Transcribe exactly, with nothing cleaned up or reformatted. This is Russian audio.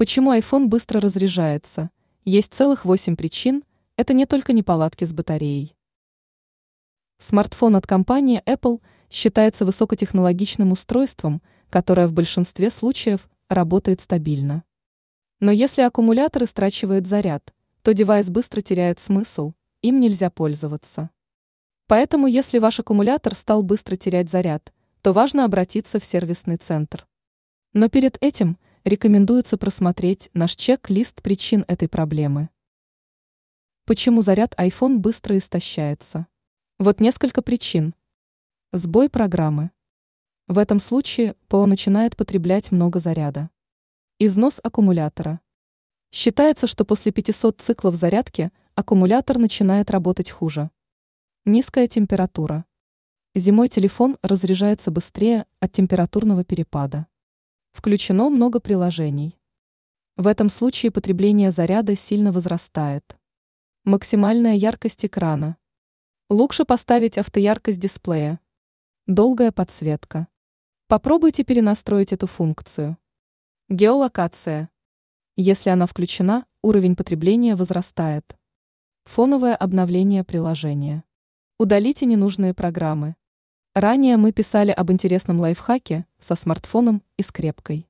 Почему iPhone быстро разряжается? Есть целых восемь причин, это не только неполадки с батареей. Смартфон от компании Apple считается высокотехнологичным устройством, которое в большинстве случаев работает стабильно. Но если аккумулятор истрачивает заряд, то девайс быстро теряет смысл, им нельзя пользоваться. Поэтому если ваш аккумулятор стал быстро терять заряд, то важно обратиться в сервисный центр. Но перед этим рекомендуется просмотреть наш чек-лист причин этой проблемы. Почему заряд iPhone быстро истощается? Вот несколько причин. Сбой программы. В этом случае ПО начинает потреблять много заряда. Износ аккумулятора. Считается, что после пятисот циклов зарядки аккумулятор начинает работать хуже. Низкая температура. Зимой телефон разряжается быстрее от температурного перепада. Включено много приложений. В этом случае потребление заряда сильно возрастает. Максимальная яркость экрана. Лучше поставить автояркость дисплея. Долгая подсветка. Попробуйте перенастроить эту функцию. Геолокация. Если она включена, уровень потребления возрастает. Фоновое обновление приложения. Удалите ненужные программы. Ранее мы писали об интересном лайфхаке со смартфоном и скрепкой.